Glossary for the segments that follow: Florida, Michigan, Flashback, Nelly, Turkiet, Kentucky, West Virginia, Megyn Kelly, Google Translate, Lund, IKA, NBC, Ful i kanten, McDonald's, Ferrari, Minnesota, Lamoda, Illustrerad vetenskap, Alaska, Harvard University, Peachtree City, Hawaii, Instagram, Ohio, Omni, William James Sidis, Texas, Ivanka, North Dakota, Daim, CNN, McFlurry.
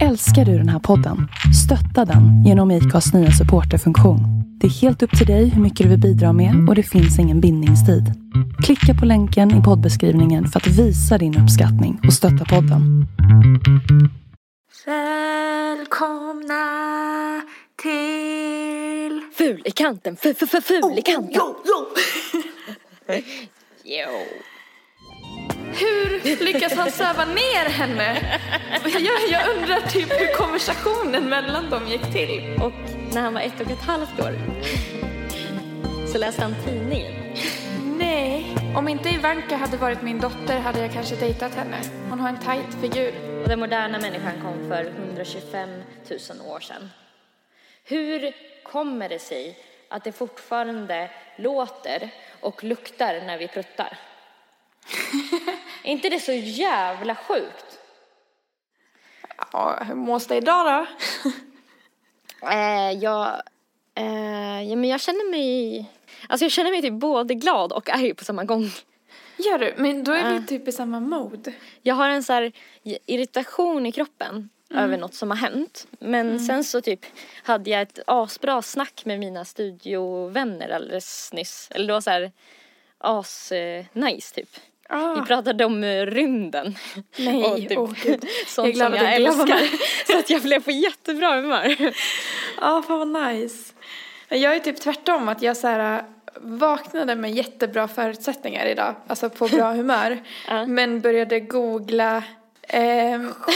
Älskar du den här podden? Stötta den genom IKAs nya supporterfunktion. Det är helt upp till dig hur mycket du vill bidra med och det finns ingen bindningstid. Klicka på länken i poddbeskrivningen för att visa din uppskattning och stötta podden. Välkomna till Ful i kanten, ful i kanten. Hur lyckas han söva ner henne? Jag undrar typ hur konversationen mellan dem gick till. Och när han var 1,5 år så läste han tidningen. Nej, om inte Ivanka hade varit min dotter hade jag kanske dejtat henne. Hon har en tajt figur. Och den moderna människan kom för 125 000 år sedan. Hur kommer det sig att det fortfarande låter och luktar när vi pruttar? Är inte det så jävla sjukt? Ja, hur mås det idag då? Men jag känner mig typ både glad och arg på samma gång. Gör du? Men då är vi typ i samma mode. Jag har en så här irritation i kroppen över något som har hänt. Men sen så typ hade jag ett asbra snack med mina studiovänner alldeles nyss. Eller det var så här nice typ. Ah. Vi pratade om rymden. Nej, och typ sånt som jag älskar. Så att jag blev på jättebra humör. Ja, fan vad nice. Jag är typ tvärtom att jag så här vaknade med jättebra förutsättningar idag. Alltså på bra humör. Men började googla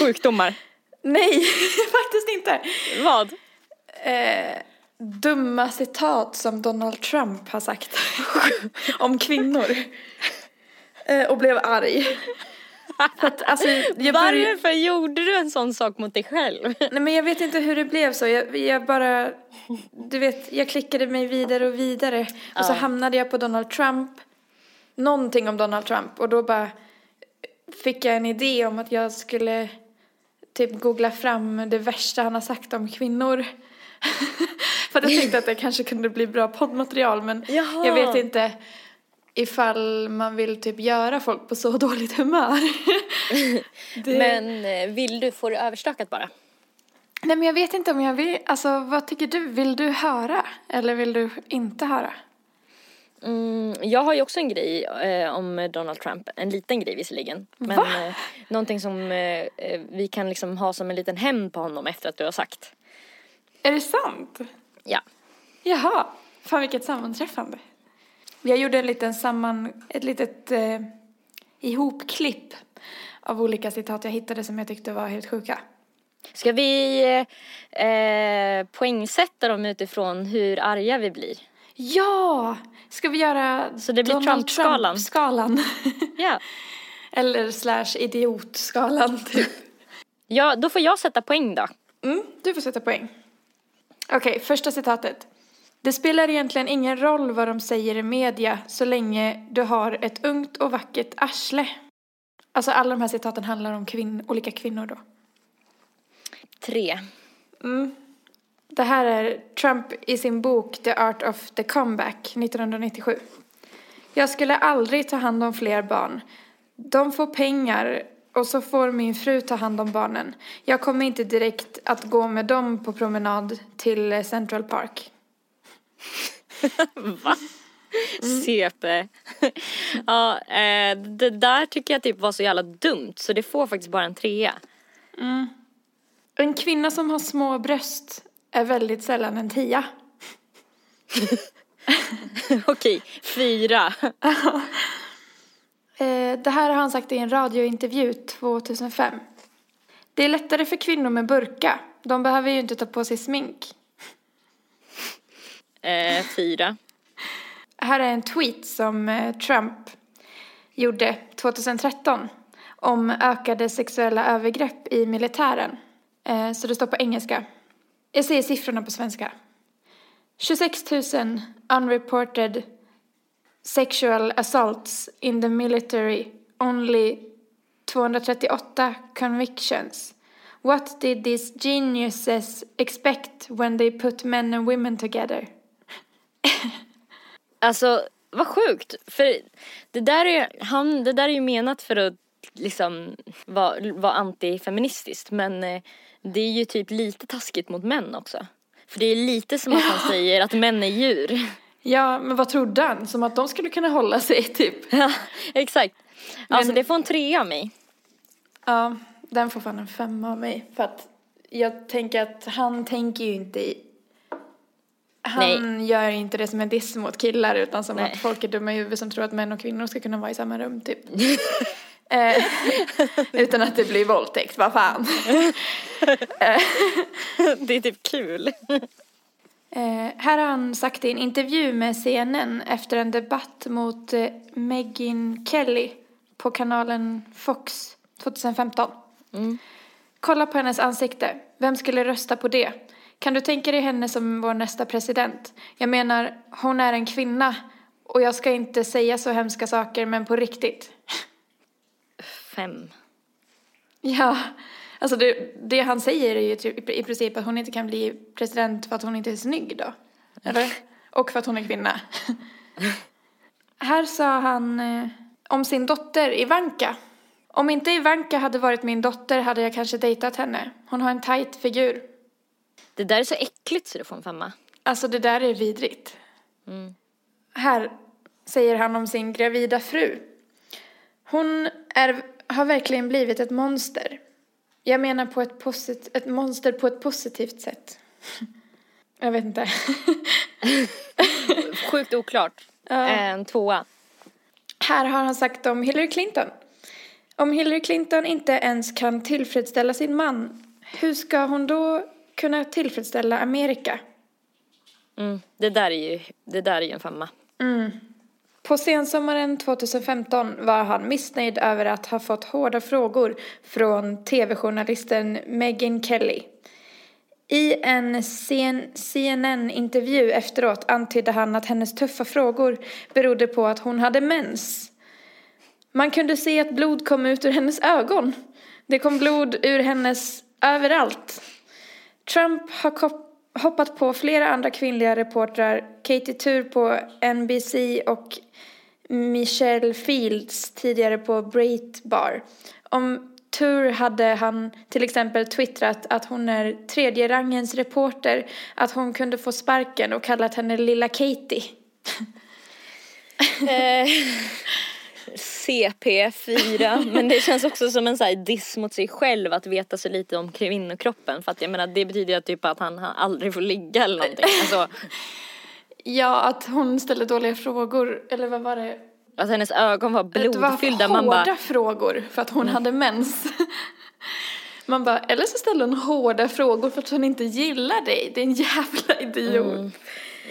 sjukdomar. Nej, faktiskt inte. Vad? Dumma citat som Donald Trump har sagt om kvinnor. Och blev arg. Att, alltså, varför gjorde du en sån sak mot dig själv? Nej, men jag vet inte hur det blev så. Jag bara... Du vet, jag klickade mig vidare. Och så hamnade jag på Donald Trump. Någonting om Donald Trump. Och då bara fick jag en idé om att jag skulle typ googla fram det värsta han har sagt om kvinnor. För jag tänkte att det kanske kunde bli bra poddmaterial. Men jag vet inte... Ifall man vill typ göra folk på så dåligt humör. Men vill du få det överstökat bara? Nej, men jag vet inte om jag vill. Alltså, vad tycker du? Vill du höra? Eller vill du inte höra? Jag har ju också en grej om Donald Trump. En liten grej visserligen. Men någonting som vi kan liksom ha som en liten hämnd på honom efter att du har sagt. Är det sant? Ja. Jaha. Fan, vilket sammanträffande. Jag gjorde en liten ett litet ihopklipp av olika citat jag hittade som jag tyckte var helt sjuka. Ska vi poängsätta dem utifrån hur arga vi blir? Ja! Ska vi göra så det blir Donald Trump-skalan? Ja. Eller /idiotskalan typ. Ja, då får jag sätta poäng då. Du får sätta poäng. Okej, första citatet. Det spelar egentligen ingen roll vad de säger i media så länge du har ett ungt och vackert arsle. Alltså alla de här citaten handlar om olika kvinnor då. 3. Det här är Trump i sin bok The Art of the Comeback 1997. Jag skulle aldrig ta hand om fler barn. De får pengar och så får min fru ta hand om barnen. Jag kommer inte direkt att gå med dem på promenad till Central Park. Va? CP. Ja, det där tycker jag typ var så jävla dumt. Så det får faktiskt bara en 3. En kvinna som har små bröst är väldigt sällan en 10. Okej, 4. Det här har han sagt i en radiointervju 2005. Det är lättare för kvinnor med burka. De behöver ju inte ta på sig smink. 4. Här är en tweet som Trump gjorde 2013 om ökade sexuella övergrepp i militären. Så det står på engelska. Jag säger siffrorna på svenska. 26 000 unreported sexual assaults in the military. Only 238 convictions. What did these geniuses expect when they put men and women together? Alltså, vad sjukt. För det där är ju menat för att liksom vara antifeministiskt, men det är ju typ lite taskigt mot män också. För det är lite som att han säger att män är djur. Ja, men vad trodde han? Som att de skulle kunna hålla sig typ. Ja, exakt. Men, alltså det får en 3 av mig. Ja, den får fan en 5 av mig. För att jag tänker att han tänker ju inte i... Han gör inte det som en diss mot killar, utan som att folk är dumma i huvudet som tror att män och kvinnor ska kunna vara i samma rum typ. Utan att det blir våldtäkt, vad fan. Det är typ kul. Här har han sagt i en intervju med CNN efter en debatt mot Megyn Kelly på kanalen Fox 2015. Mm. Kolla på hennes ansikte. Vem skulle rösta på det? Kan du tänka dig henne som vår nästa president? Jag menar, hon är en kvinna och jag ska inte säga så hemska saker, men på riktigt. 5. Ja, alltså det han säger är ju i princip att hon inte kan bli president för att hon inte är snygg då. Eller? Och för att hon är kvinna. Här sa han om sin dotter Ivanka. Om inte Ivanka hade varit min dotter hade jag kanske dejtat henne. Hon har en tajt figur. Det där är så äckligt så det får en 5. Alltså det där är vidrigt. Mm. Här säger han om sin gravida fru. Hon har verkligen blivit ett monster. Jag menar på ett monster på ett positivt sätt. Jag vet inte. Sjukt oklart. Ja. En 2. Här har han sagt om Hillary Clinton. Om Hillary Clinton inte ens kan tillfredsställa sin man, hur ska hon då kunna tillfredsställa Amerika? Mm, det där är ju en 5. Mm. På sensommaren 2015 var han missnöjd över att ha fått hårda frågor från tv-journalisten Megyn Kelly. I en CNN-intervju efteråt antydde han att hennes tuffa frågor berodde på att hon hade mens. Man kunde se att blod kom ut ur hennes ögon. Det kom blod ur hennes överallt. Trump har hoppat på flera andra kvinnliga reportrar, Katie Tur på NBC och Michelle Fields tidigare på Breitbart. Om Tur hade han till exempel twittrat att hon är tredje rangens reporter, att hon kunde få sparken, och kallat henne lilla Katie. CP4, men det känns också som en så här diss mot sig själv att veta så lite om kvinnokroppen, för att jag menar det betyder ju typ att han aldrig får ligga eller någonting. Alltså, ja, att hon ställde dåliga frågor, eller vad var det? Att hennes ögon var blodfyllda. Det var hårda frågor för att hon hade mens. Man bara, eller så ställde hon hårda frågor för att hon inte gillar dig. Det är en jävla idiot.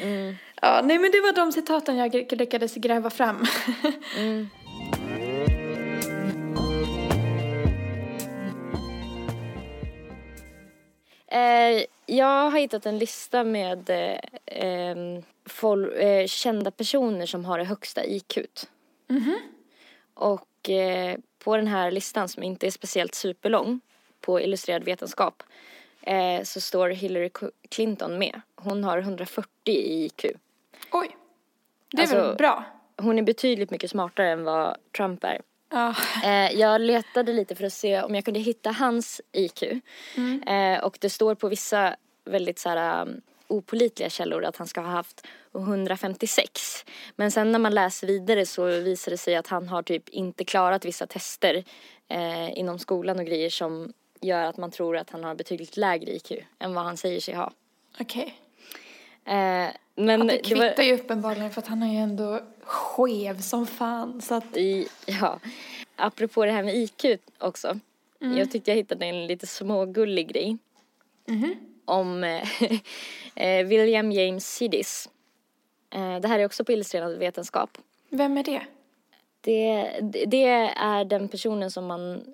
Mm. Ja, nej, men det var de citaten jag lyckades gräva fram. Jag har hittat en lista med kända personer som har det högsta IQ:t. Mm-hmm. Och på den här listan, som inte är speciellt superlång, på Illustrerad vetenskap, så står Hillary Clinton med. Hon har 140 i IQ. Oj, det är alltså, väl bra. Hon är betydligt mycket smartare än vad Trump är. Jag letade lite för att se om jag kunde hitta hans IQ. Och det står på vissa väldigt så här, opålitliga källor att han ska ha haft 156. Men sen när man läser vidare så visar det sig att han har typ inte klarat vissa tester inom skolan och grejer, som gör att man tror att han har betydligt lägre IQ än vad han säger sig ha. Okej. Men att det kvittar ju uppenbarligen, för att han är ju ändå skev som fan, så att... Ja, apropå det här med IQ också. Jag tyckte jag hittade en lite smågullig grej om William James Sidis. Det här är också på Illustrerad vetenskap. Vem är det? Det är den personen som man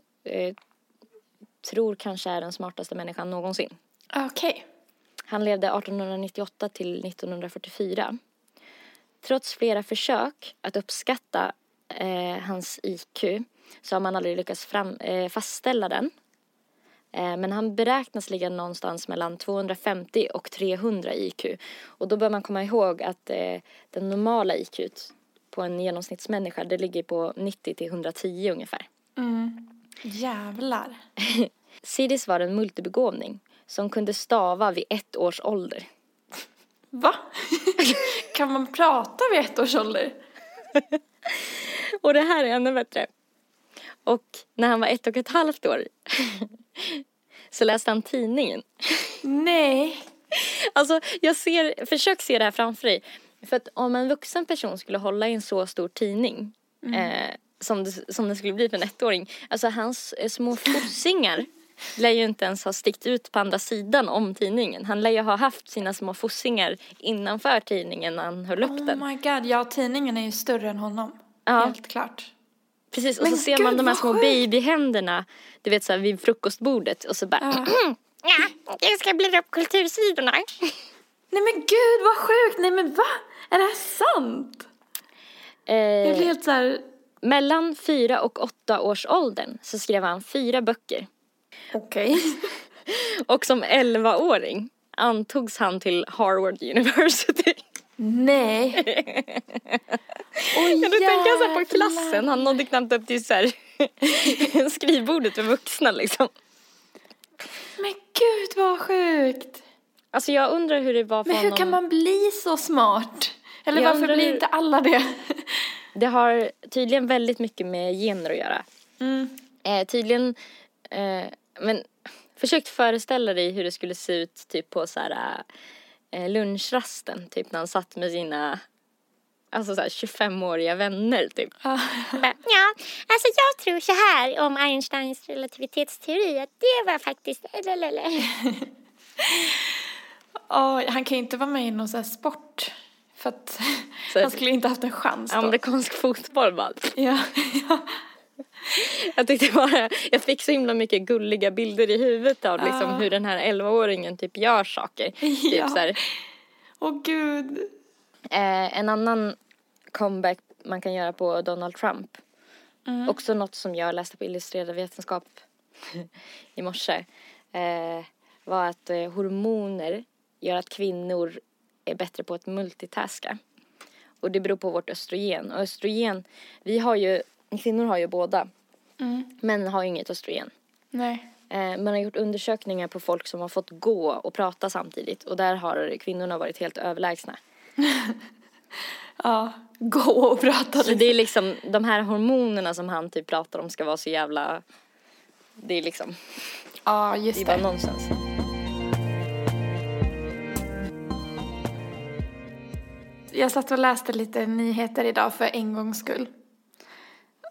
tror kanske är den smartaste människan någonsin. Okej. Han levde 1898 till 1944. Trots flera försök att uppskatta hans IQ så har man aldrig lyckats fastställa den. Men han beräknas ligga någonstans mellan 250 och 300 IQ. Och då bör man komma ihåg att den normala IQ på en genomsnittsmänniska, det ligger på 90 till 110 ungefär. Mm. Jävlar. Sidis var en multibegåvning som kunde stava vid 1 års ålder. Va? Kan man prata vid 1 års ålder? Och det här är ännu bättre. Och när han var 1,5 år så läste han tidningen. Nej. Alltså, försök se det här framför dig. För att om en vuxen person skulle hålla i en så stor tidning som det skulle bli för en 1-åring. Alltså hans små fossingar lär ju inte ens ha stickt ut på andra sidan om tidningen. Han lär ju ha haft sina små fossingar innanför tidningen när han höll upp den. Oh my god, ja, tidningen är ju större än honom. Ja. Helt klart. Precis, och men så ser man de här små babyhänderna, du vet så här, vid frukostbordet. Och så bara, ja, jag ska bläddra upp kultursidorna. Nej men gud, vad sjukt. Nej men va? Är det här sant? Jag blir helt så här... Mellan 4 och 8 års åldern så skrev han 4 böcker. Okej. Okay. Och som 11-åring antogs han till Harvard University. Nej. Kan du tänka så här på klassen? Han nådde knappt upp till så här skrivbordet för vuxna liksom. Men gud vad sjukt. Alltså jag undrar hur det var för honom. Men hur kan man bli så smart? Eller varför blir inte alla det? Det har tydligen väldigt mycket med gener att göra. Mm. Men försök föreställa dig hur det skulle se ut typ på så här lunchrasten, typ när han satt med sina alltså så här 25-åriga vänner typ. Ja, alltså jag tror så här om Einsteins relativitetsteori att det var faktiskt han kan ju inte vara med i någon så här sport för att han skulle inte haft en chans då. Amerikansk fotboll bara. Ja. Jag tyckte bara, jag fick så himla mycket gulliga bilder i huvudet av liksom hur den här 11-åringen typ gör saker. Typ så här. Åh gud. En annan comeback man kan göra på Donald Trump. Mm. Också något som jag läste på Illustrerad vetenskap i morse. Var att hormoner gör att kvinnor är bättre på att multitaska. Och det beror på vårt östrogen. Och östrogen, kvinnor har ju båda. Mm. Män har ju inget östrogen. Nej. Man har gjort undersökningar på folk som har fått gå och prata samtidigt. Och där har kvinnorna varit helt överlägsna. Ja, gå och prata. Så det är liksom de här hormonerna som han typ pratar om ska vara så jävla... Det är liksom... Ja, just det. Det är bara nonsens. Jag satt och läste lite nyheter idag för en gångs skull.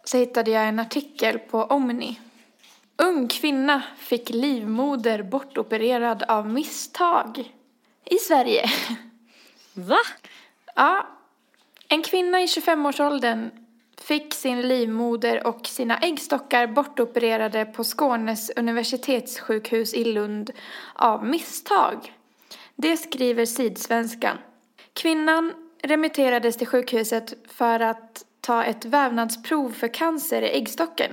Så hittade jag en artikel på Omni. Ung kvinna fick livmoder bortopererad av misstag i Sverige. Va? Ja, en kvinna i 25-årsåldern fick sin livmoder och sina äggstockar bortopererade på Skånes universitetssjukhus i Lund av misstag. Det skriver Sydsvenskan. Kvinnan remitterades till sjukhuset för att ta ett vävnadsprov för cancer i äggstocken.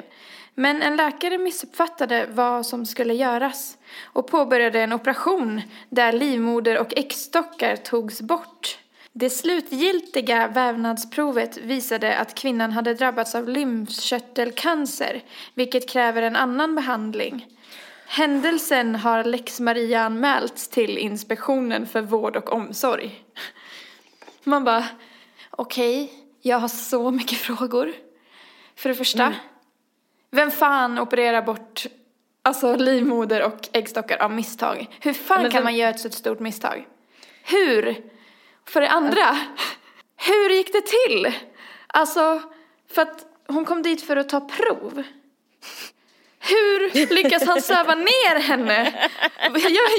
Men en läkare missuppfattade vad som skulle göras och påbörjade en operation där livmoder och äggstockar togs bort. Det slutgiltiga vävnadsprovet visade att kvinnan hade drabbats av lymfkörtelcancer, vilket kräver en annan behandling. Händelsen har Lex Maria anmälts till Inspektionen för vård och omsorg. Man bara, okej. Jag har så mycket frågor. För det första. Vem fan opererar bort livmoder och äggstockar av misstag? Hur fan kan man göra ett så stort misstag? Hur? För det andra. Hur gick det till? För att hon kom dit för att ta prov. Hur lyckas han söva ner henne?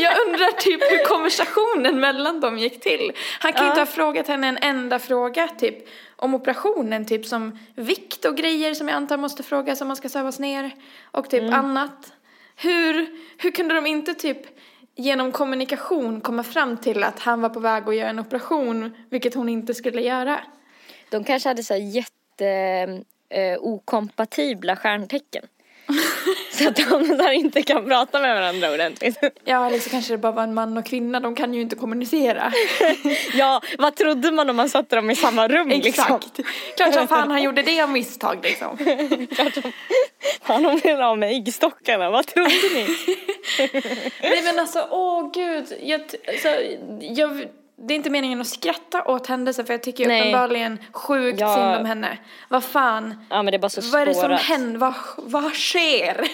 Jag undrar typ hur konversationen mellan dem gick till. Han kan inte ha frågat henne en enda fråga typ om operationen, typ som vikt och grejer som jag antar måste frågas om man ska sövas ner och typ annat. Hur kunde de inte typ genom kommunikation komma fram till att han var på väg att göra en operation, vilket hon inte skulle göra? De kanske hade så här jätte okompatibla stjärntecken. så att de där inte kan prata med varandra ordentligt. Ja, eller så kanske det bara var en man och kvinna. De kan ju inte kommunicera. Ja, vad trodde man om man satte dem i samma rum? Exakt. Liksom? Klart som fan han gjorde det av misstag liksom. Klart som fan hon ville ha med äggstockarna. Vad trodde ni? Nej men alltså, åh gud. Det är inte meningen att skratta åt händelser, för jag tycker ju uppenbarligen sjukt synd om henne. Vad fan? Ja, men det är bara så svårt. Vad är det som händer? Vad sker?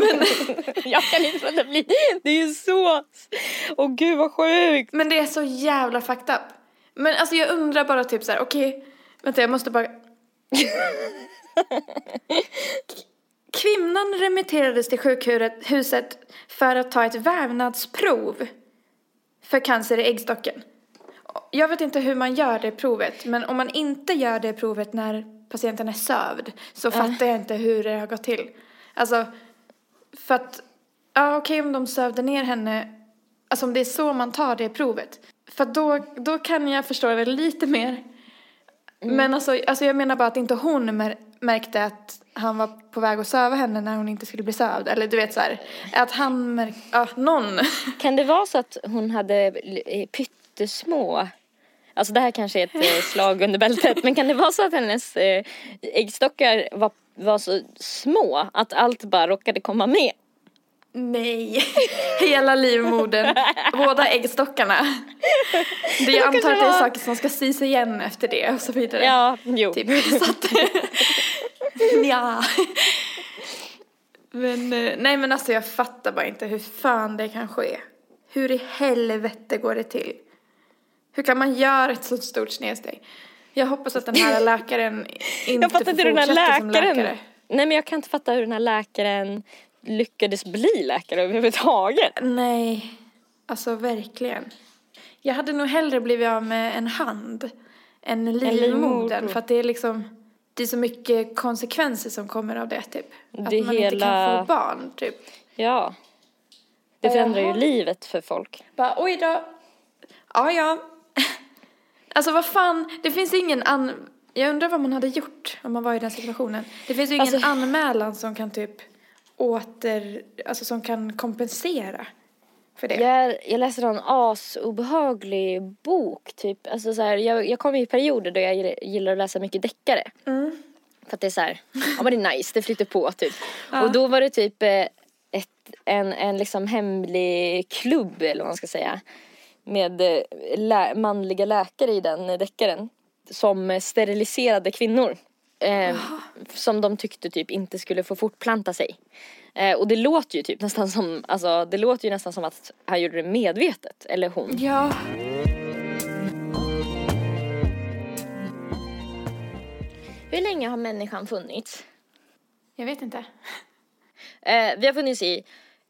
Men jag kan inte låta bli. Det är ju så. Åh gud vad sjukt. Men det är så jävla fucked up. Men alltså jag undrar bara typ så här, okej, vänta jag måste bara Kvinnan remitterades till sjukhuset för att ta ett vävnadsprov för cancer i äggstocken. Jag vet inte hur man gör det provet. Men om man inte gör det provet när patienten är sövd. Så fattar jag inte hur det har gått till. Alltså. För att. Ja okej, om de sövde ner henne. Alltså om det är så man tar det provet. För då kan jag förstå det lite mer. Mm. Men alltså jag menar bara att inte hon märkte att han var på väg att söva henne när hon inte skulle bli sövd. Eller du vet så här, att han märkte, någon. Kan det vara så att hon hade pyttesmå, alltså det här kanske är ett slag under bältet, men kan det vara så att hennes äggstockar var så små att allt bara råkade komma med? Nej, hela livmodern, båda äggstockarna. Det jag antar att det är saker som ska sys igen efter det och så vidare. Ja, jo. Typ. Så att, ja. Men, nej men alltså jag fattar bara inte hur fan det kan ske. Hur i helvete går det till? Hur kan man göra ett så stort snedsteg? Jag hoppas att den här läkaren inte fortsätter som läkare. Nej men jag kan inte fatta hur den här läkaren lyckades bli läkare överhuvudtaget. Nej, alltså verkligen. Jag hade nog hellre blivit av med en hand än livmodern, för att det är liksom, det är så mycket konsekvenser som kommer av det typ. Att man inte kan få barn typ. Ja. Det förändrar ju livet för folk. Bara, oj då. Ja, ja. Alltså vad fan, det finns ingen jag undrar vad man hade gjort om man var i den situationen. Det finns ju ingen anmälan som kan typ alltså som kan kompensera för det. Jag läser en asobehaglig bok typ, alltså så här, jag kommer i perioder då jag gillar att läsa mycket deckare. För att det är så här, ja men det är nice, det flyter på typ. Ja. Och då var det typ en liksom hemlig klubb eller vad man ska säga med manliga läkare i den deckaren som steriliserade kvinnor. Som de tyckte typ inte skulle få fortplanta sig. Och det låter ju typ nästan som, alltså det låter ju nästan som att han gjorde det medvetet, eller hon. Ja. Hur länge har människan funnits? Jag vet inte. Vi har funnits i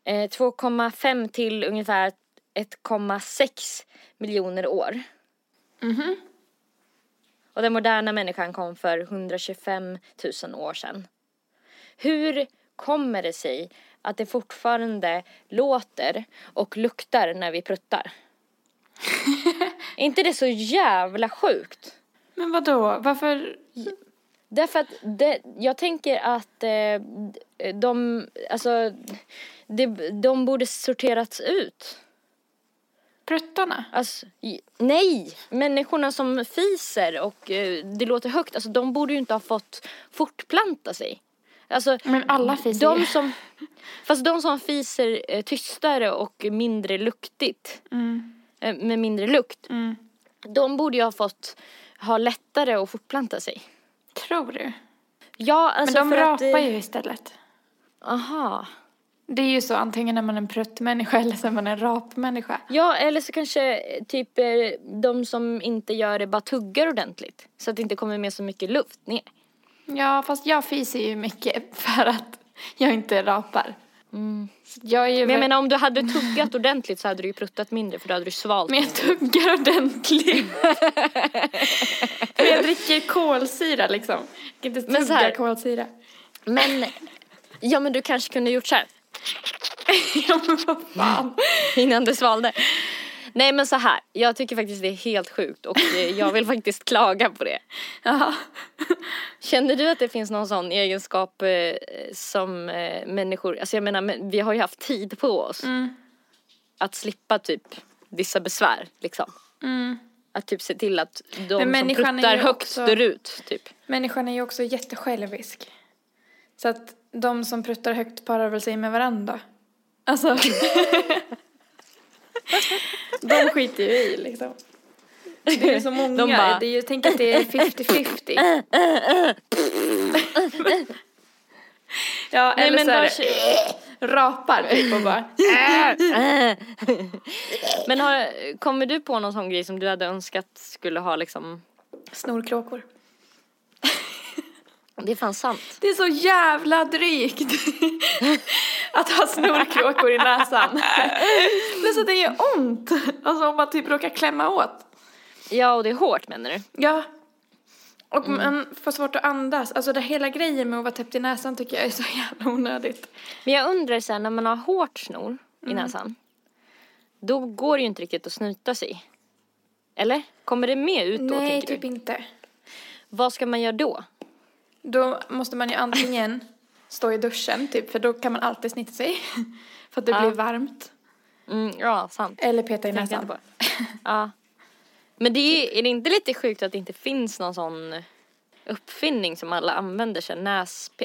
2,5 till ungefär 1,6 miljoner år. Mhm. Och den moderna människan kom för 125 000 år sedan. Hur kommer det sig att det fortfarande låter och luktar när vi pruttar? Är inte det så jävla sjukt? Men vadå? Varför? Därför att jag tänker att de borde sorterats ut. Pruttarna? Alltså, nej, människorna som fiser och det låter högt, alltså de borde ju inte ha fått fortplanta sig. Alltså, men alla fiser fast de som fiser tystare och mindre luktigt, med mindre lukt, de borde ju ha fått ha lättare att fortplanta sig. Tror du? Ja, alltså men de rapar ju istället. Aha. Det är ju så, antingen är man en pruttmänniska eller så är man en rapmänniska. Ja, eller så kanske typ de som inte gör det bara tuggar ordentligt. Så att det inte kommer med så mycket luft ner. Ja, fast jag fiser ju mycket för att jag inte rapar. Mm. Men jag menar, om du hade tuggat ordentligt så hade du ju pruttat mindre, för då hade du svalt. Men jag tuggar ordentligt. Men jag dricker kolsyra liksom. Jag kan inte tugga kolsyra. Men, ja men du kanske kunde gjort så här. Ja, men vad fan. Innan du svalde. Nej, men så här. Jag tycker faktiskt det är helt sjukt. Och jag vill faktiskt klaga på det. Jaha. Känner du att det finns någon sån egenskap som människor... Alltså jag menar, vi har ju haft tid på oss. Mm. Att slippa typ vissa besvär, liksom. Mm. Att typ se till att de som pruttar högt står ut, typ. Människan är ju också jättesjälvisk. Så att de som pruttar högt parar väl sig med varandra. Alltså... de skiter ju i, liksom. Det är så många. De bara... tänk att det är 50-50. Ja, nej, eller så här... rapar typ och bara... Men kommer du på någon sån grej som du hade önskat skulle ha, liksom... Snorkråkor. Det är fan sant. Det är så jävla drygt att ha snorkråkor i näsan. Men så det gör ont. Alltså om man typ råkar klämma åt. Ja, och det är hårt, menar du? Ja. Och man får svårt att andas. Alltså det hela grejen med att vara täppt i näsan tycker jag är så jävla onödigt. Men jag undrar så här, när man har hårt snor i näsan, då går det ju inte riktigt att snyta sig. Eller? Kommer det med ut då? Nej, typ inte. Vad ska man göra då? Då måste man ju antingen stå i duschen, typ, för då kan man alltid snitta sig. För att det blir varmt. Mm, ja, sant. Eller peta i näsan. Ja. Men är det inte lite sjukt att det inte finns någon sån uppfinning som alla använder sig?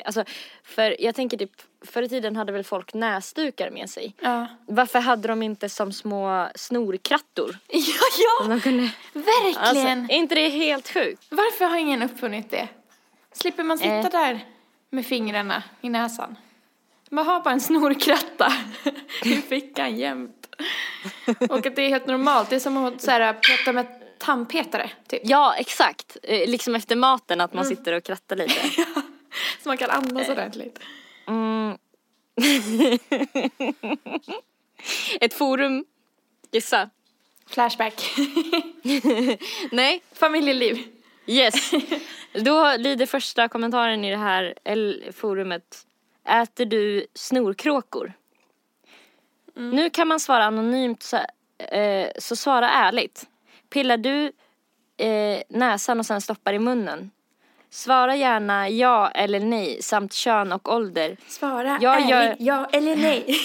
Alltså, för jag tänker typ, förr i tiden hade väl folk näsdukar med sig. Ja. Varför hade de inte som små snorkrattor? Ja, ja. Kunde... verkligen. Alltså, är inte det helt sjukt? Varför har ingen uppfunnit det? Slipper man sitta där med fingrarna i näsan. Man har bara en snorkratta i fickan jämt. Och att det är helt normalt. Det är som att prata med tandpetare. Typ. Ja, exakt. Liksom efter maten att man sitter och krattar lite. Ja, så man kan andas ordentligt. Mm. Ett forum. Gissa. Flashback. Nej. Familjeliv. Yes. Då lyder första kommentaren i det här forumet: äter du snorkråkor? Mm. Nu kan man svara anonymt, så svara ärligt. Pillar du näsan och sen stoppar i munnen? Svara gärna ja eller nej samt kön och ålder. Svara ja eller nej.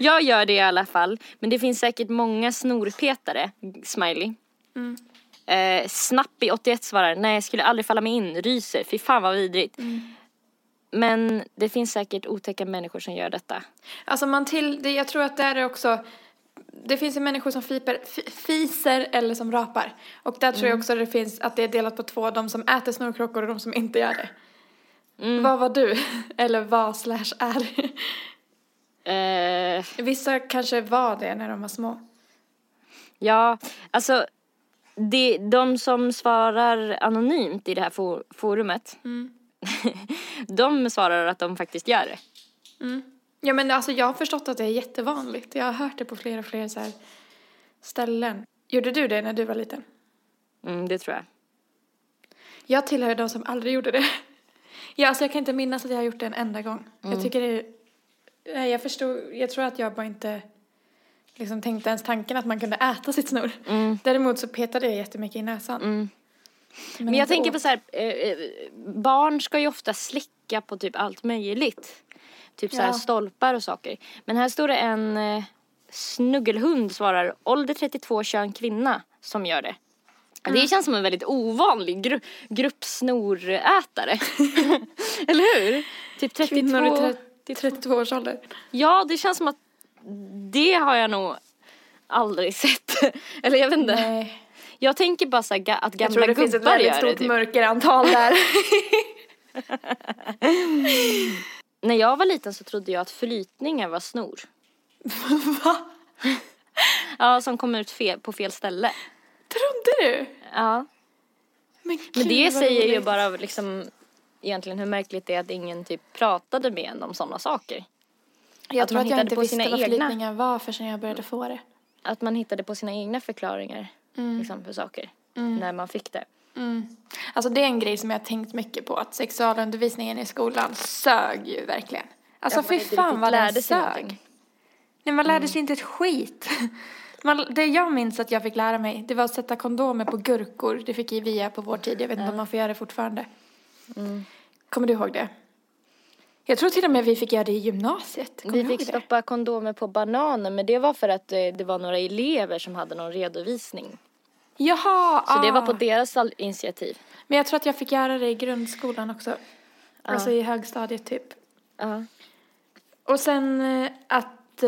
Jag gör det i alla fall, men det finns säkert många snorpetare. Smiley. Mm. Snappy 81 svarar: nej, jag skulle aldrig falla mig in, ryser, fy fan vad vidrigt. Men det finns säkert otäcka människor som gör detta. Alltså jag tror att det är också. Det finns ju människor som fiser eller som rapar. Och där tror jag också det finns att det är delat på två. De som äter snorkråkor och de som inte gör det. Vad var du? Eller vad /är? Vissa kanske var det när de var små. Ja, alltså de som svarar anonymt i det här forumet, de svarar att de faktiskt gör det. Mm. Ja, men alltså jag har förstått att det är jättevanligt. Jag har hört det på flera och fler så här ställen. Gjorde du det när du var liten? Mm, det tror jag. Jag tillhör de som aldrig gjorde det. Ja, alltså jag kan inte minnas att jag har gjort det en enda gång. Jag tycker det är... Jag tror att jag bara inte... liksom tänkte ens tanken att man kunde äta sitt snor. Däremot så petade jag jättemycket i näsan. Men jag tänker på så här, barn ska ju ofta slicka på typ allt möjligt. Typ så här stolpar och saker. Men här står det en snuggelhund svarar: ålder 32, kön kvinna, som gör det. Det känns som en väldigt ovanlig grupp snorätare. Eller hur? Typ 32 års ålder. Ja, det känns som att det har jag nog aldrig sett. Eller jag vet inte. Nej. Jag tänker bara så här att gamla gubbar gör det. Jag tror det finns ett väldigt stort mörkerantal där. När jag var liten så trodde jag att flytningar var snor. Va? Ja, som kom ut på fel ställe. Trodde du? Ja. Men, gud, men det säger ju bara liksom, egentligen hur märkligt det är att ingen typ pratade med en om sådana saker. Jag tror att jag inte visste vad flytningar var förrän jag började få det. Att man hittade på sina egna förklaringar liksom, för saker när man fick det. Alltså det är en grej som jag har tänkt mycket på. Att sexualundervisningen i skolan sög ju verkligen. Alltså fy fan vad den sög. Nej, man lärde sig inte ett skit. Det jag minns att jag fick lära mig, det var att sätta kondomer på gurkor. Det fick Ivia på vår tid. Jag vet inte om man får göra det fortfarande. Mm. Kommer du ihåg det? Jag tror till och med vi fick göra det i gymnasiet. Kommer vi fick stoppa kondomer på bananer. Men det var för att det var några elever som hade någon redovisning. Jaha! Så det var på deras initiativ. Men jag tror att jag fick göra det i grundskolan också. Alltså i högstadiet typ. Och sen att...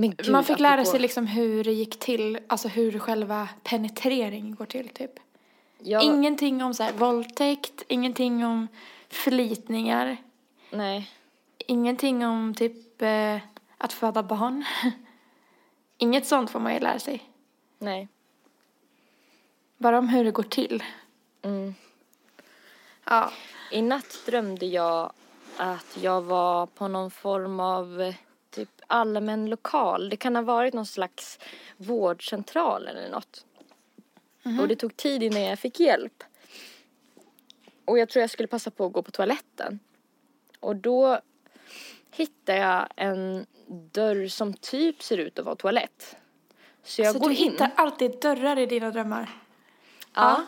Gud, man fick lära sig liksom hur det gick till. Alltså hur själva penetrering går till typ. Ingenting om så här våldtäkt. Ingenting om förlitningar. Nej. Ingenting om typ att föda barn. Inget sånt får man ju lära sig. Nej. Bara om hur det går till. Mm. Ja. I natt drömde jag att jag var på någon form av... typ allmän lokal. Det kan ha varit någon slags vårdcentral eller något. Mm-hmm. Och det tog tid innan jag fick hjälp. Och jag tror jag skulle passa på att gå på toaletten. Och då hittade jag en dörr som typ ser ut att vara toalett. Så jag går in. Så du hittar alltid dörrar i dina drömmar? Ja.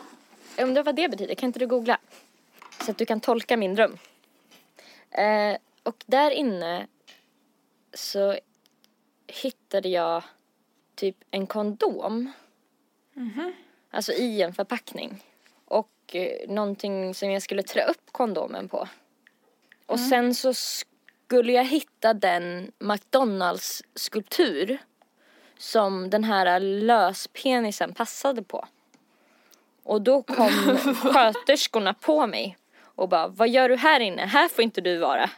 Jag undrar vad det betyder. Kan inte du googla? Så att du kan tolka min dröm. Och där inne... så hittade jag typ en kondom. Mm-hmm. Alltså i en förpackning. Och någonting som jag skulle trä upp kondomen på. Och sen så skulle jag hitta den McDonald's skulptur som den här löspenisen passade på. Och då kom sköterskorna på mig och bara, vad gör du här inne? Här får inte du vara.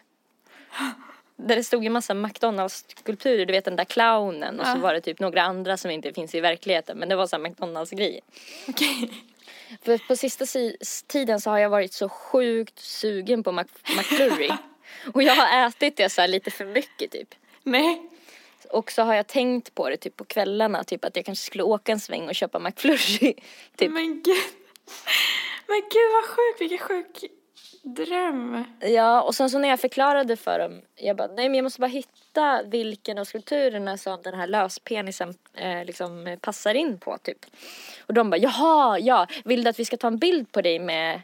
Där det stod en massa McDonald's-skulpturer. Du vet den där clownen. Och så var det typ några andra som inte finns i verkligheten. Men det var så här McDonald's-grejer. Okej. För på sista tiden så har jag varit så sjukt sugen på McFlurry. Och jag har ätit det så här lite för mycket typ. Nej. Och så har jag tänkt på det typ på kvällarna. Typ att jag kanske skulle åka en sväng och köpa McFlurry. Typ. Men gud vad sjukt. Vilken sjuk... dröm. Ja, och sen så när jag förklarade för dem, jag bara, nej men jag måste bara hitta vilken av skulpturerna som den här löspenisen liksom passar in på typ. Och de bara, jaha, ja, vill du att vi ska ta en bild på dig med,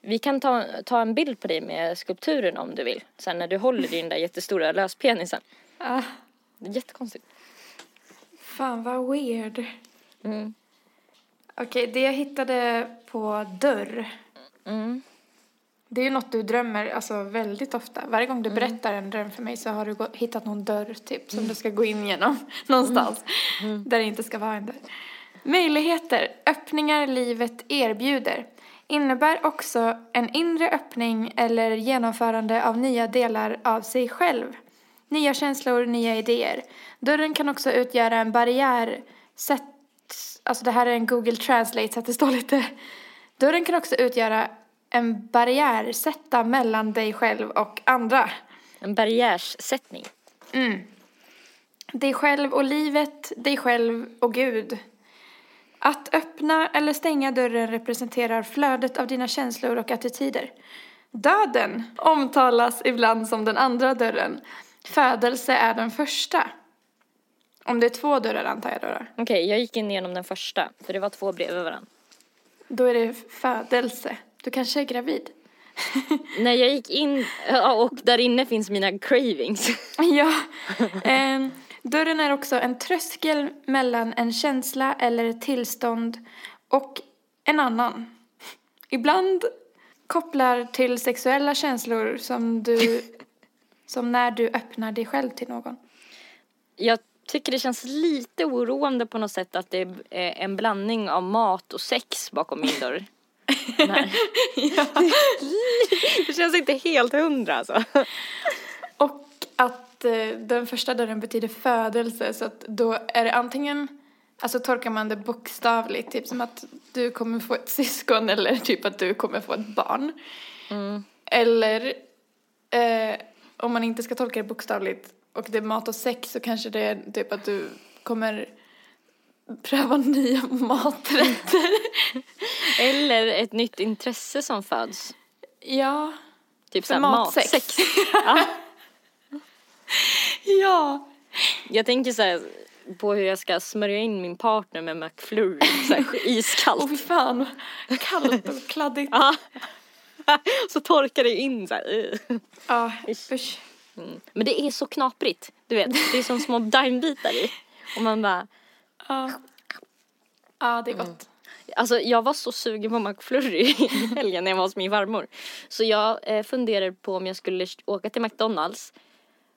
vi kan ta en bild på dig med skulpturen om du vill. Sen när du håller din där jättestora löspenisen. Det är jättekonstigt. Fan vad weird. Mm. Okej, det jag hittade på dörr. Mm. Det är ju något du drömmer alltså, väldigt ofta. Varje gång du berättar en dröm för mig så har du hittat någon dörr typ, som du ska gå in genom någonstans. Mm. Där det inte ska vara en dörr. Möjligheter, öppningar livet erbjuder. Innebär också en inre öppning eller genomförande av nya delar av sig själv. Nya känslor, nya idéer. Dörren kan också utgöra en barriär. Alltså det här är en Google Translate så att det står lite. Dörren kan också utgöra... en barriärsätta mellan dig själv och andra. En barriärsättning. Mm. Dig själv och livet, dig själv och Gud. Att öppna eller stänga dörren representerar flödet av dina känslor och attityder. Döden omtalas ibland som den andra dörren. Födelse är den första. Om det är två dörrar antar jag då. Okej, jag gick in genom den första. För det var två bredvid varandra. Då är det födelse. Du kanske är gravid. Nej, jag gick in och där inne finns mina cravings. Ja. Dörren är också en tröskel mellan en känsla eller ett tillstånd och en annan. Ibland kopplar till sexuella känslor som när du öppnar dig själv till någon. Jag tycker det känns lite oroande på något sätt att det är en blandning av mat och sex bakom min dörr. Ja. Det känns inte helt 100 alltså. Och att den första dörren betyder födelse. Så att då är det antingen, alltså tolkar man det bokstavligt, typ som att du kommer få ett syskon eller typ att du kommer få ett barn. Eller om man inte ska tolka det bokstavligt och det är mat och sex, så kanske det är typ att du kommer pröva nya maträtter. Eller ett nytt intresse som föds. Ja. Typ såhär matsex. Ja. Jag tänker såhär, på hur jag ska smörja in min partner med McFlurry. Iskallt. Åh, oh, fan. Kallt och kladdigt. Ja. Så torkar det in så här. Ja, usch. Mm. Men det är så knaprigt, du vet. Det är som små daimbitar i. Och man bara... Ja, det är gott. Mm. Alltså, jag var så sugen på McFlurry i helgen när jag var hos min farmor. Så jag funderade på om jag skulle åka till McDonald's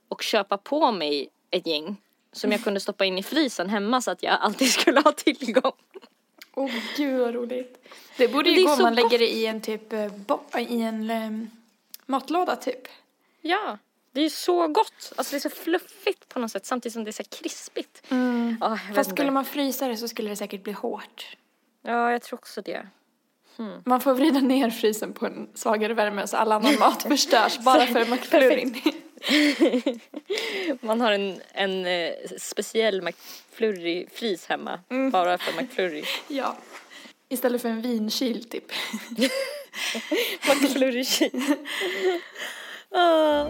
och köpa på mig ett gäng som jag kunde stoppa in i frysen hemma så att jag alltid skulle ha tillgång. Åh, oh, gud vad roligt. Det borde ju gå om man lägger det i en typ matlåda typ. Ja, det är ju så gott. Alltså det är så fluffigt på något sätt samtidigt som det är så krispigt. Mm. Oh, fast skulle man frysa det så skulle det säkert bli hårt. Ja, jag tror också det. Mm. Man får vrida ner frysen på en svagare värme så all annan mat förstörs bara för McFlurryn. Man har en speciell McFlurry-frys hemma bara för McFlurry. Ja, istället för en vinkyl typ. McFlurry-kyl. Oh.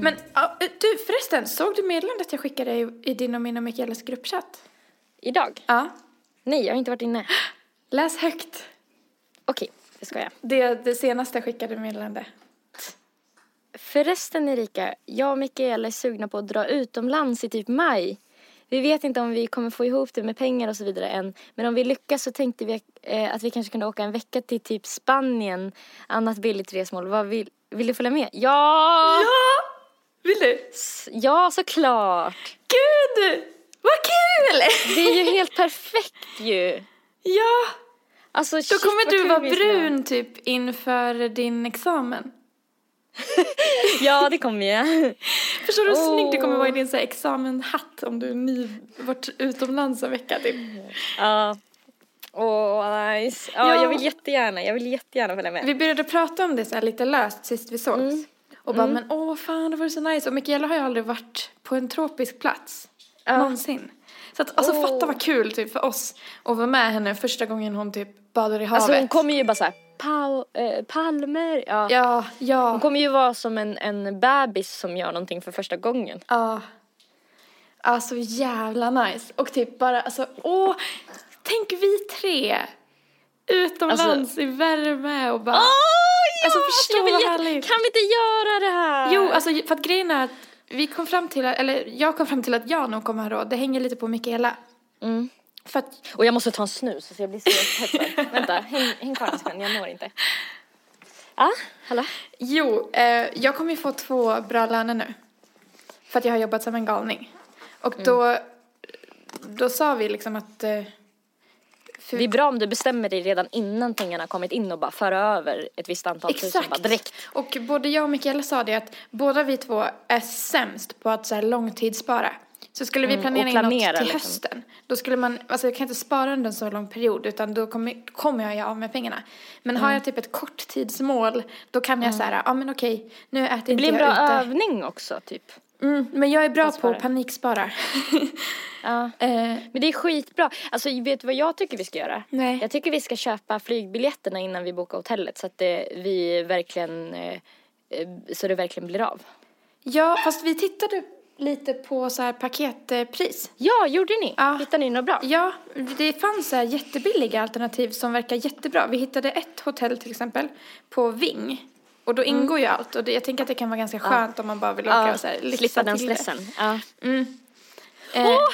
Men du, förresten, såg du meddelandet jag skickade i din och min och Mikaelas gruppchatt? Idag? Ja. Nej, jag har inte varit inne. Läs högt. Okej, det ska jag. Det senaste jag skickade meddelande. Förresten, Erika, jag och Mikaela är sugna på att dra utomlands i typ maj. Vi vet inte om vi kommer få ihop det med pengar och så vidare än. Men om vi lyckas så tänkte vi att vi kanske kunde åka en vecka till typ Spanien. Annat billigt resmål. Vad vill du följa med? Ja! Ja! Vill du? Ja, såklart. Gud! Vad kul! Det är ju helt perfekt ju. Ja. Alltså, då kommer du vara brun typ inför din examen. Ja, det kommer jag. Förstår du hur snygg du kommer vara i din så här examenhatt om du nu varit utomlands en vecka typ. Ja. Åh, nice. Ja, jag vill jättegärna följa med. Vi började prata om det så här lite löst sist vi sågs. Mm. Och bara, men fan, det var så nice. Och Mikaela har ju aldrig varit på en tropisk plats. Någonsin. Så att, alltså, fatta vad kul typ för oss att vara med henne första gången hon typ badar i havet. Alltså hon kommer ju bara så här, palmer. Ja. Ja. Hon kommer ju vara som en bebis som gör någonting för första gången. Ja. Alltså jävla nice. Och typ bara, alltså, tänk vi tre utomlands alltså, i värme och bara... Alltså förstå vad härligt. Kan vi inte göra det här? Jo, alltså för att grejen är att jag kom fram till att jag nog kommer ha råd. Det hänger lite på Mikaela. Mm. För att... Och jag måste ta en snus så jag blir så peppad. Vänta, häng kvar en sekund. Jag mår inte. Ja, hallå? Jo, jag kommer ju få 2 bra löner nu. För att jag har jobbat som en galning. Och då sa vi liksom att... Det är bra om du bestämmer dig redan innan pengarna kommit in och bara föra över ett visst antal tusen bara direkt. Och både jag och Mikaela sa det att båda vi två är sämst på att så här långtidsspara. Så skulle vi planera något till liksom hösten. Då skulle man, alltså jag kan inte spara under en så lång period utan då kommer jag av med pengarna. Men har jag typ ett korttidsmål då kan jag säga, men okej, nu äter inte jag ute. Det blir en bra övning också typ. Mm, men jag är bra på att panikspara. Ja. Men det är skitbra. Alltså vet du vad jag tycker vi ska göra? Nej. Jag tycker vi ska köpa flygbiljetterna innan vi bokar hotellet så att det verkligen blir av. Ja, fast vi tittade lite på så här paketpris. Ja, gjorde ni? Ja. Hittade ni något bra? Ja, det fanns så här jättebilliga alternativ som verkar jättebra. Vi hittade ett hotell till exempel på Ving. Och då ingår ju allt. Och jag tänker att det kan vara ganska skönt om man bara vill åka och så här, slippa den stressen. Ja. Ja!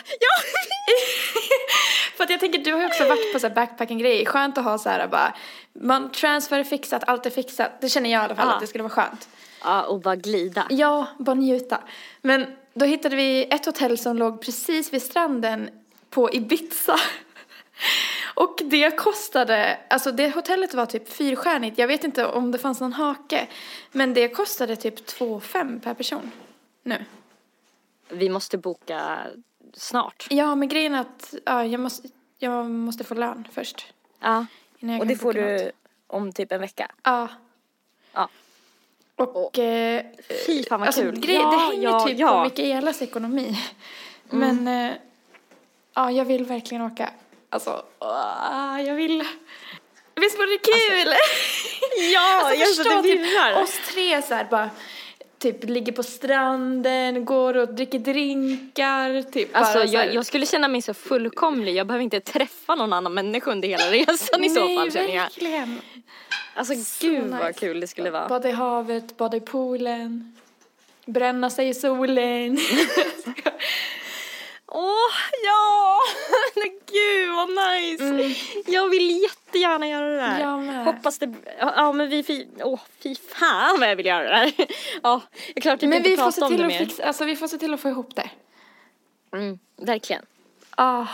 För att jag tänker, du har ju också varit på så här backpacking-grejer. Skönt att ha så här bara, man transfer är fixat, allt är fixat. Det känner jag i alla fall att det skulle vara skönt. Ja, och bara glida. Ja, bara njuta. Men då hittade vi ett hotell som låg precis vid stranden på Ibiza. Och det kostade, alltså det hotellet var typ 4-stjärnigt. Jag vet inte om det fanns någon hake. Men det kostade typ 2,5 per person nu. Vi måste boka snart. Ja, men grejen är att jag måste få lön först. Ja, och det får du om typ en vecka. Ja. Och fy fan vad alltså, kul. Det hänger typ på Mikaelas ekonomi. Men jag vill verkligen åka. Alltså, jag vill... Visst var det kul? Alltså, ja, alltså, jag förstår typ oss tre så här bara... typ ligger på stranden, går och dricker drinkar. Typ, alltså jag skulle känna mig så fullkomlig. Jag behöver inte träffa någon annan människa under hela resan i så fall, känner jag. Verkligen. Alltså så gud nice. Vad kul det skulle vara. Bada i havet, bada i poolen. Bränna sig i solen. Ja! Gud vad nice. Jag vill jättegärna göra det där. Jag med. Hoppas det. Ja men fy fan vad jag vill göra det där. Ja, jag är klart inte vi får se till att fixa, alltså vi får se till att få ihop det. Verkligen. Ah.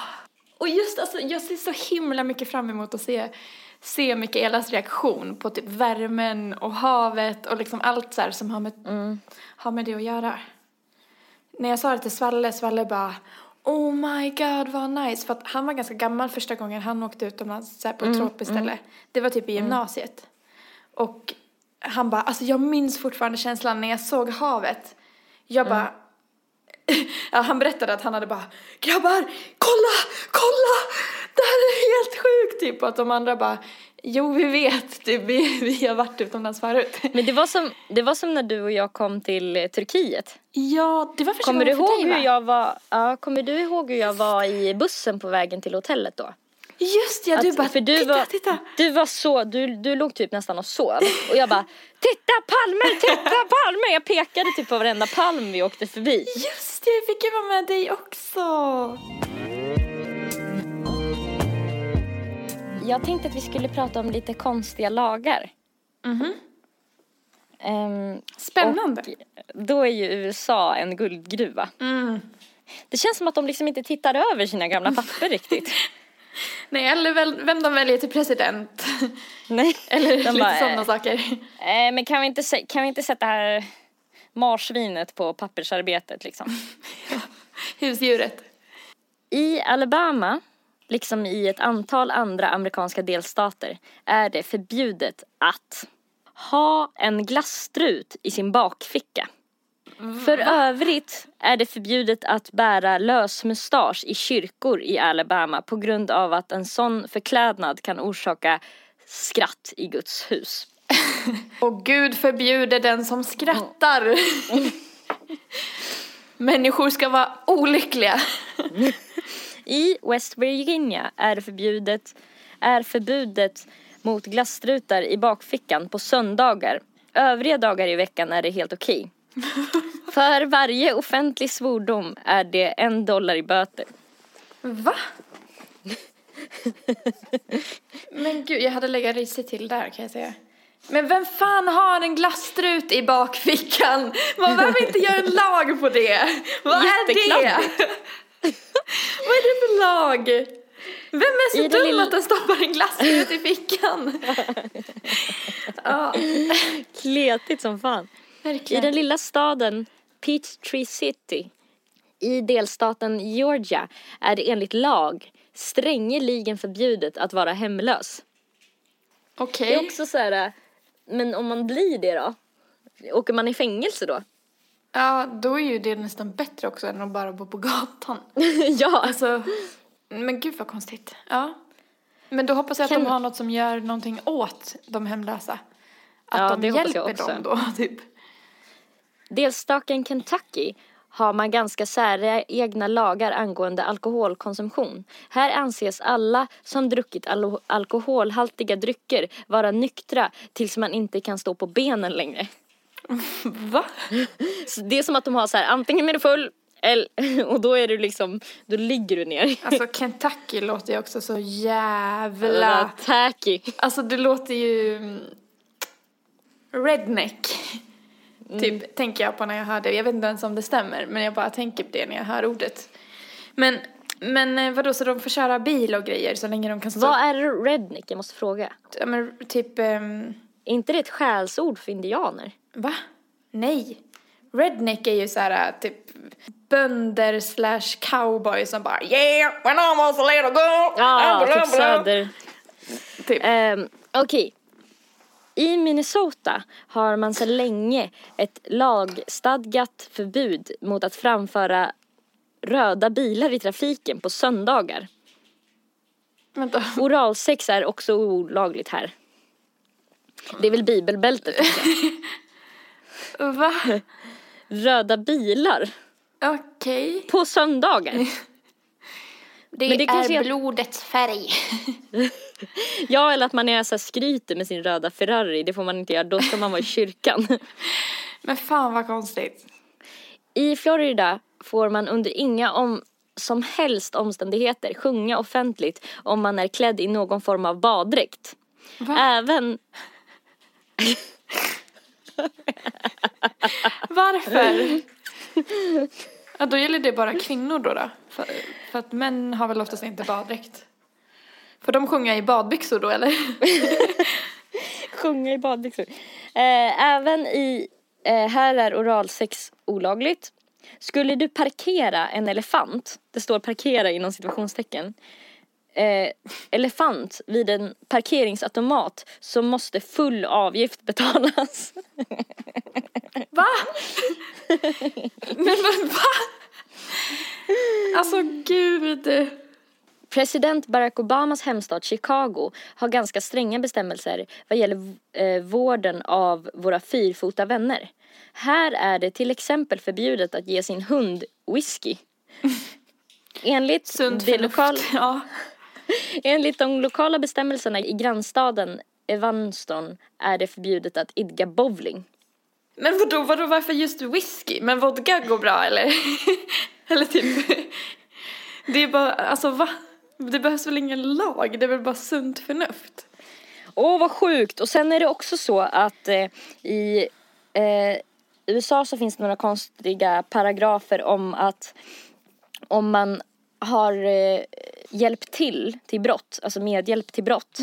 Och just alltså jag ser så himla mycket fram emot att se Mikaelas reaktion på typ värmen och havet och liksom allt så här som har med det att göra. När jag sa det till Svalle bara oh my god, vad nice. För att han var ganska gammal första gången han åkte utomlands så här, på ett tropiskt ställe. Det var typ i gymnasiet. Och han bara, alltså jag minns fortfarande känslan när jag såg havet. Jag bara, ja, han berättade att han hade bara, grabbar, kolla, det här är helt sjukt typ. Och att de andra bara, jo vi vet, typ, vi har varit utomlands förut. Men det var som när du och jag kom till Turkiet. Ja, det var första gången för dig, va? Kommer du ihåg hur jag var i bussen på vägen till hotellet då? Just ja, du bara, titta. Du låg typ nästan och sov. Och jag bara, titta palmer. Jag pekade typ på varenda palm vi åkte förbi. Just det, jag fick ju vara med dig också. Jag tänkte att vi skulle prata om lite konstiga lagar. Spännande. Då är ju USA en guldgruva. Det känns som att de liksom inte tittar över sina gamla papper riktigt. Nej, eller vem de väljer till president. Nej. Eller lite bara, sådana saker. Men kan vi inte sätta här marsvinet på pappersarbetet liksom? Husdjuret. I Alabama, liksom i ett antal andra amerikanska delstater, är det förbjudet att ha en glasstrut i sin bakficka. För övrigt är det förbjudet att bära lös mustasch i kyrkor i Alabama på grund av att en sån förklädnad kan orsaka skratt i Guds hus. Och Gud förbjuder den som skrattar. Människor ska vara olyckliga. I West Virginia är förbudet mot glasstrutar i bakfickan på söndagar. Övriga dagar i veckan är det helt okej. För varje offentlig svordom är det $1 i böter. Va? Men gud, jag hade legat risigt till där kan jag säga. Men vem fan har en glasstrut i bakfickan? Man behöver inte göra en lag på det. Vad är det? Vad är det för lag? Vem är så dum att den stoppar en glasstrut i fickan? Kletigt som fan. Verkligen. I den lilla staden Peachtree City i delstaten Georgia är det enligt lag strängeligen förbjudet att vara hemlös. Okej. Det är också så här, men om man blir det då? Åker man i fängelse då? Ja, då är ju det nästan bättre också än att bara bo på gatan. Ja. Alltså, men gud vad konstigt. Ja. Men då hoppas jag att de har något som gör någonting åt de hemlösa. Att de hjälper dem då, typ. Delstaten Kentucky har man ganska säregna lagar angående alkoholkonsumtion. Här anses alla som druckit alkoholhaltiga drycker vara nyktra tills man inte kan stå på benen längre. Va? Så det är som att de har så här, antingen är du full och då är du liksom, då ligger du ner. Alltså Kentucky låter ju också så jävla tacky. Alltså det låter ju redneck. Typ tänker jag på när jag hör det. Jag vet inte ens om det stämmer, men jag bara tänker på det när jag hör ordet. Men vadå, så de får köra bil och grejer så länge de kan stå. Vad är redneck? Jag måste fråga. Ja, men typ är inte det ett skällsord för indianer? Va? Nej. Redneck är ju så här typ bönder /cowboy som bara yeah, when I was a little girl. Ja, typ söder. Typ. Okej. I Minnesota har man så länge ett lagstadgat förbud mot att framföra röda bilar i trafiken på söndagar. Vänta. Oralsex är också olagligt här. Det är väl bibelbältet också. Va? Röda bilar. Okej. Okay. På söndagar. Det är blodets färg. Ja, eller att man är så här, skryter med sin röda Ferrari. Det får man inte göra. Då ska man vara i kyrkan. Men fan vad konstigt. I Florida får man under inga som helst omständigheter sjunga offentligt om man är klädd i någon form av baddräkt. Va? Även... Varför? Ja, då gäller det bara kvinnor då? För att män har väl oftast inte baddräkt. Får de sjunga i badbyxor då, eller? Sjunga i badbyxor. Även i... här är oralsex olagligt. Skulle du parkera en elefant, det står parkera inom situationstecken, elefant vid en parkeringsautomat, så måste full avgift betalas. Va? Men va? Alltså gud. President Barack Obamas hemstad Chicago har ganska stränga bestämmelser vad gäller vården av våra fyrfota vänner. Här är det till exempel förbjudet att ge sin hund whisky. Enligt de lokala bestämmelserna i grannstaden Evanston är det förbjudet att idka bowling. Men vadå, varför just whisky? Men vodka går bra, eller? Eller typ... Det är bara, alltså va? Det behövs väl ingen lag, det är väl bara sunt förnuft. Åh, vad sjukt. Och sen är det också så att i USA så finns det några konstiga paragrafer om att om man har hjälp till brott, alltså medhjälp till brott,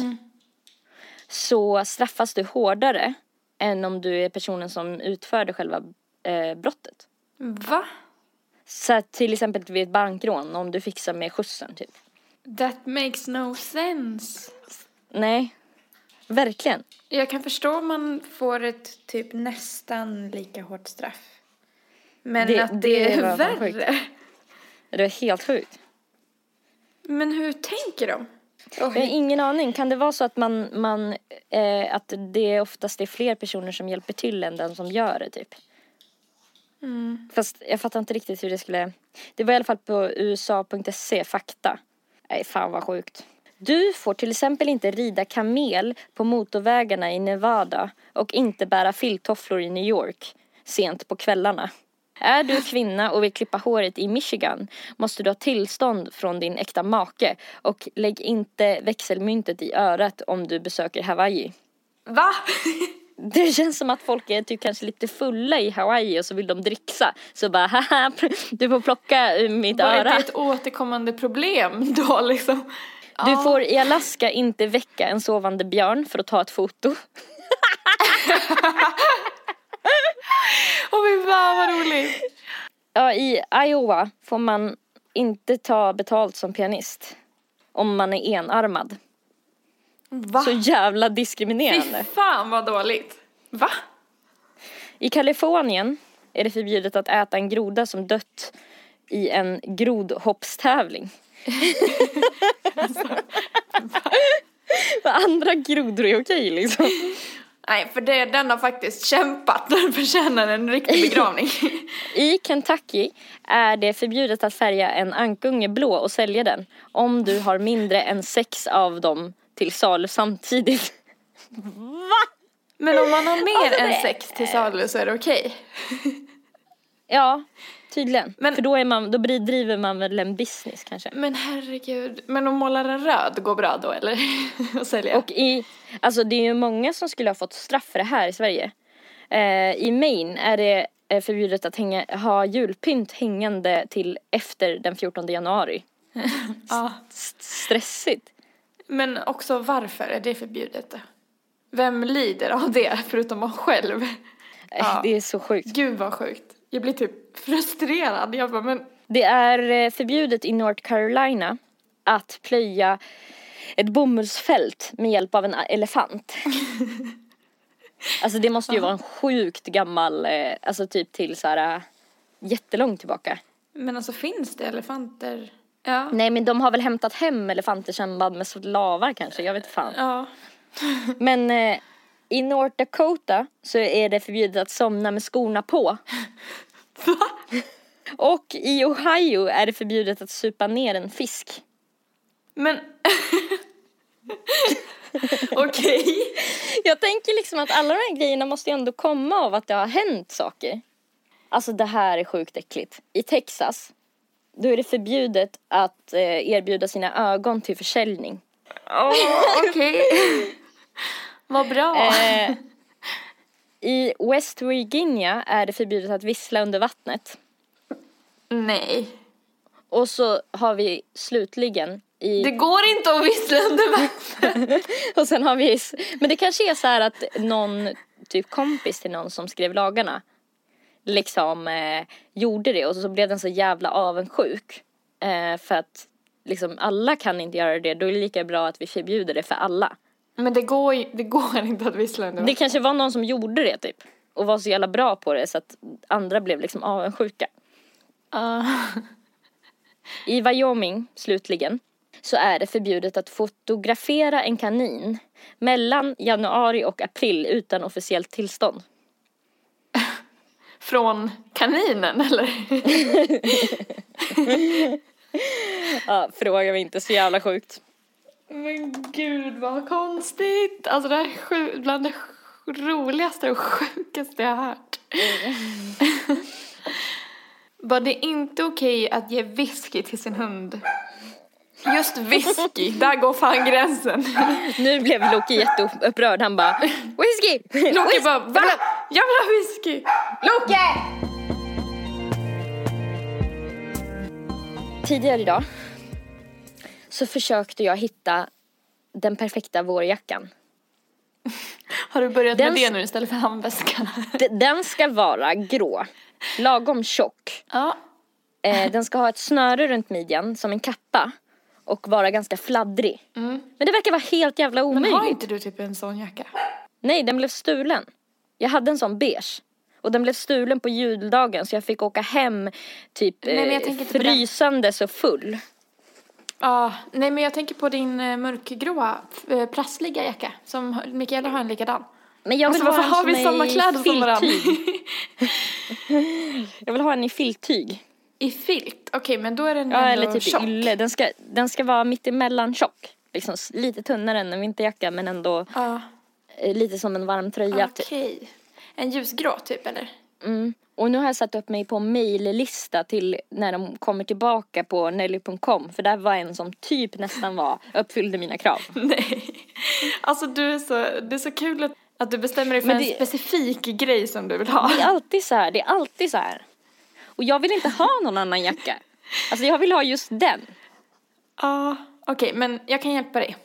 så straffas du hårdare än om du är personen som utförde själva brottet. Va? Så till exempel vid ett bankrån, om du fixar med skjutsen typ. That makes no sense. Nej, verkligen. Jag kan förstå om man får ett typ nästan lika hårt straff. Men det är värre. Det är helt sjukt. Men hur tänker de? Jag har ingen aning. Kan det vara så att att det oftast är fler personer som hjälper till än den som gör det typ? Mm. Fast jag fattar inte riktigt hur det skulle... Det var i alla fall på USA.se fakta. Nej, fan vad sjukt. Du får till exempel inte rida kamel på motorvägarna i Nevada och inte bära filttofflor i New York sent på kvällarna. Är du kvinna och vill klippa håret i Michigan måste du ha tillstånd från din äkta make, och lägg inte växelmyntet i örat om du besöker Hawaii. Va? Det känns som att folk är typ kanske lite fulla i Hawaii och så vill de dricksa. Så bara, haha, du får plocka ur mitt öra. Var det ett återkommande problem då liksom? Du får i Alaska inte väcka en sovande björn för att ta ett foto. Åh, men vad roligt. Ja, i Iowa får man inte ta betalt som pianist om man är enarmad. Va? Så jävla diskriminerande. Fy fan vad dåligt. Va? I Kalifornien är det förbjudet att äta en groda som dött i en grodhoppstävling. Alltså, andra grodor är okej liksom. Nej, för den har faktiskt kämpat. Den förtjänar en riktig begravning. I Kentucky är det förbjudet att färga en ankunge blå och sälja den om du har mindre än 6 av dem till salu samtidigt. Va? Men om man har mer än 6 till salu så är det okej. Ja, tydligen. Men, för då driver man väl en business kanske. Men herregud. Men om målar en röd går bra då, eller? Och sälja. Och alltså det är ju många som skulle ha fått straff för det här i Sverige. I Maine är det förbjudet att ha julpynt hängande till efter den 14 januari. Ja. Stressigt. Men också varför är det förbjudet? Vem lider av det förutom man själv? Ja. Det är så sjukt. Gud vad sjukt. Jag blir typ frustrerad. Det är förbjudet i North Carolina att plöja ett bomullsfält med hjälp av en elefant. Alltså det måste ju vara en sjukt gammal, alltså typ till så här jättelångt tillbaka. Men alltså finns det elefanter? Ja. Nej, men de har väl hämtat hem elefanter i samband med slavar kanske, jag vet fan. Ja. Men I North Dakota så är det förbjudet att somna med skorna på. Va? Och i Ohio är det förbjudet att supa ner en fisk. Men... Okej. Okay. Jag tänker liksom att alla de här grejerna måste ju ändå komma av att det har hänt saker. Alltså det här är sjukt äckligt. I Texas, då är det förbjudet att erbjuda sina ögon till försäljning. Okej. Vad bra. I West Virginia är det förbjudet att vissla under vattnet. Nej. Och så har vi slutligen i... Det går inte att vissla under vattnet. Och sen har vi... Men det kanske är så här att någon typ kompis till någon som skrev lagarna liksom gjorde det. Och så blev den så jävla avundsjuk. För att liksom alla kan inte göra det. Då är det lika bra att vi förbjuder det för alla. Men det går inte att vissla under vattnet. Det kanske var någon som gjorde det typ. Och var så jävla bra på det så att andra blev liksom avundsjuka. I Wyoming slutligen så är det förbjudet att fotografera en kanin mellan januari och april utan officiellt tillstånd. Från kaninen eller? Ja, frågar vi inte, så jävla sjukt. Men gud vad konstigt. Alltså det här är bland det roligaste och sjukaste jag har hört. Var det inte okej att ge whisky till sin hund? Just whisky, där går fan gränsen. Nu blev Loki jätteupprörd. Han bara, whisky! Loki bara, va? Jag vill ha whisky! Loki! Tidigare idag så försökte jag hitta den perfekta vårjackan. Har du börjat med det nu istället för handväskan? Den ska vara grå. Lagom tjock. Ja. Den ska ha ett snöre runt midjan som en kappa. Och vara ganska fladdrig. Mm. Men det verkar vara helt jävla omöjligt. Men har inte du typ en sån jacka? Nej, den blev stulen. Jag hade en sån beige. Och den blev stulen på juldagen. Så jag fick åka hem typ frysande så full. Ja, nej men jag tänker på din mörkgråa prassliga jacka. Som Mikaela har en likadan. Men jag vill alltså, varför har vi samma kläder som varandra? Jag vill ha en i filttyg. I filt? Okej, men då är den ändå eller typ tjock. Ylle. Den ska vara mittemellan tjock. Liksom, lite tunnare än en vinterjacka men ändå lite som en varm tröja. Okej. Typ. En ljusgrå typ eller? Mm. Och nu har jag satt upp mig på mejllista till när de kommer tillbaka på Nelly.com. För där var en som typ nästan uppfyllde mina krav. Nej. Alltså det är så kul att du bestämmer dig för en specifik grej som du vill ha. Det är alltid så här. Och jag vill inte ha någon annan jacka. Alltså jag vill ha just den. Ja, okej, men jag kan hjälpa dig.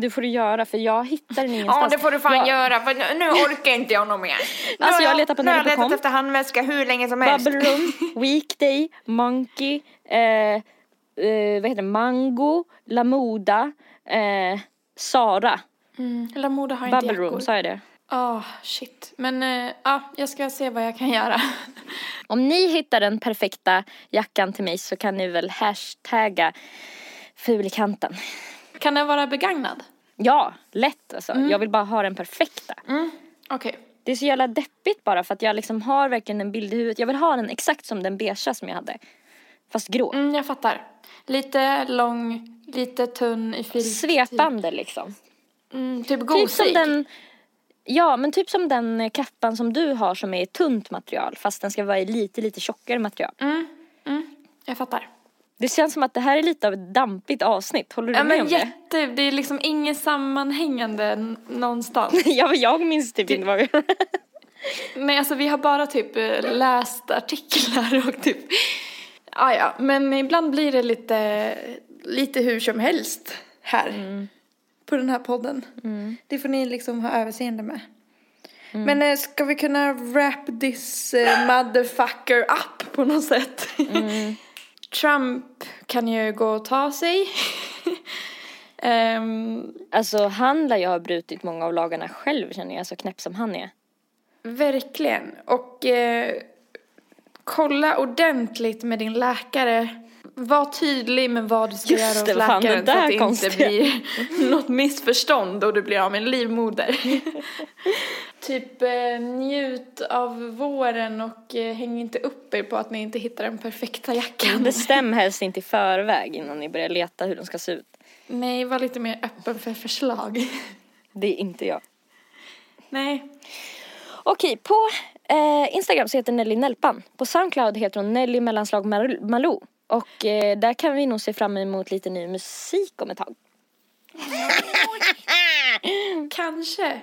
Det får du göra, för jag hittar den ingenstans. Ja, det får du fan göra, för nu orkar inte jag någon mer. Alltså jag letar på Nelly.com. Nu har jag letat efter handväska hur länge som helst. Bubble Room, Weekday, Monkey, Mango, Lamoda, Sara. Mm. Lamoda har inte Bubble Room, sa jag det. Åh, shit. Men jag ska se vad jag kan göra. Om ni hittar den perfekta jackan till mig så kan ni väl hashtagga Ful i kanten. Kan den vara begagnad? Ja, lätt alltså. Mm. Jag vill bara ha den perfekta. Mm. Okej. Det är så jävla deppigt bara för att jag liksom har verkligen en bild i huvudet. Jag vill ha den exakt som den beige som jag hade. Fast grå. Mm, jag fattar. Lite lång, lite tunn i fil. Svepande liksom. Mm, typ gosig. Ja, men typ som den kappan som du har som är i tunt material. Fast den ska vara i lite tjockare material. Mm, jag fattar. Det känns som att det här är lite av ett dampigt avsnitt. Håller du med om det? Ja, men det är liksom inget sammanhängande någonstans. Ja, jag minns typ inte vad vi har. Nej, alltså vi har bara typ läst artiklar och typ... Ja, men ibland blir det lite hur som helst här. Mm. På den här podden. Mm. Det får ni liksom ha överseende med. Mm. Men ska vi kunna wrap this motherfucker up på något sätt? Mm. Trump kan ju gå och ta sig. Alltså han lär ju ha brutit många av lagarna själv, känner jag. Så knäpp som han är. Verkligen. Och kolla ordentligt med din läkare Var tydlig med vad du ska göra hos läkaren så att det inte blir något missförstånd och du blir av med en livmoder. Typ njut av våren och häng inte upp er på att ni inte hittar den perfekta jackan. Bestäm helst inte i förväg innan ni börjar leta hur de ska se ut. Nej, var lite mer öppen för förslag. Det är inte jag. Nej. Okej, på Instagram så heter Nelly Nelpan. På Soundcloud heter hon Nelly mellanslag Malou. Och där kan vi nog se fram emot lite ny musik om ett tag. Kanske.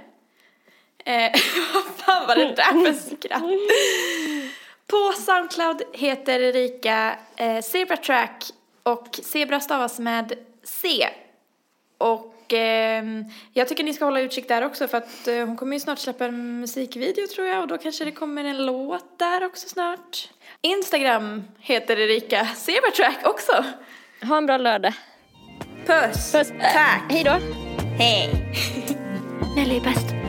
Vad fan var det där för skratt? På Soundcloud heter Erika Zebra Track. Och Zebra stavas med C. Och jag tycker ni ska hålla utkik där också. För att hon kommer ju snart släppa en musikvideo tror jag. Och då kanske det kommer en låt där också snart. Instagram heter Erika Zebra Track också. Ha en bra lördag. Puss. Tack. Hej då. Hej. Nelly är bäst.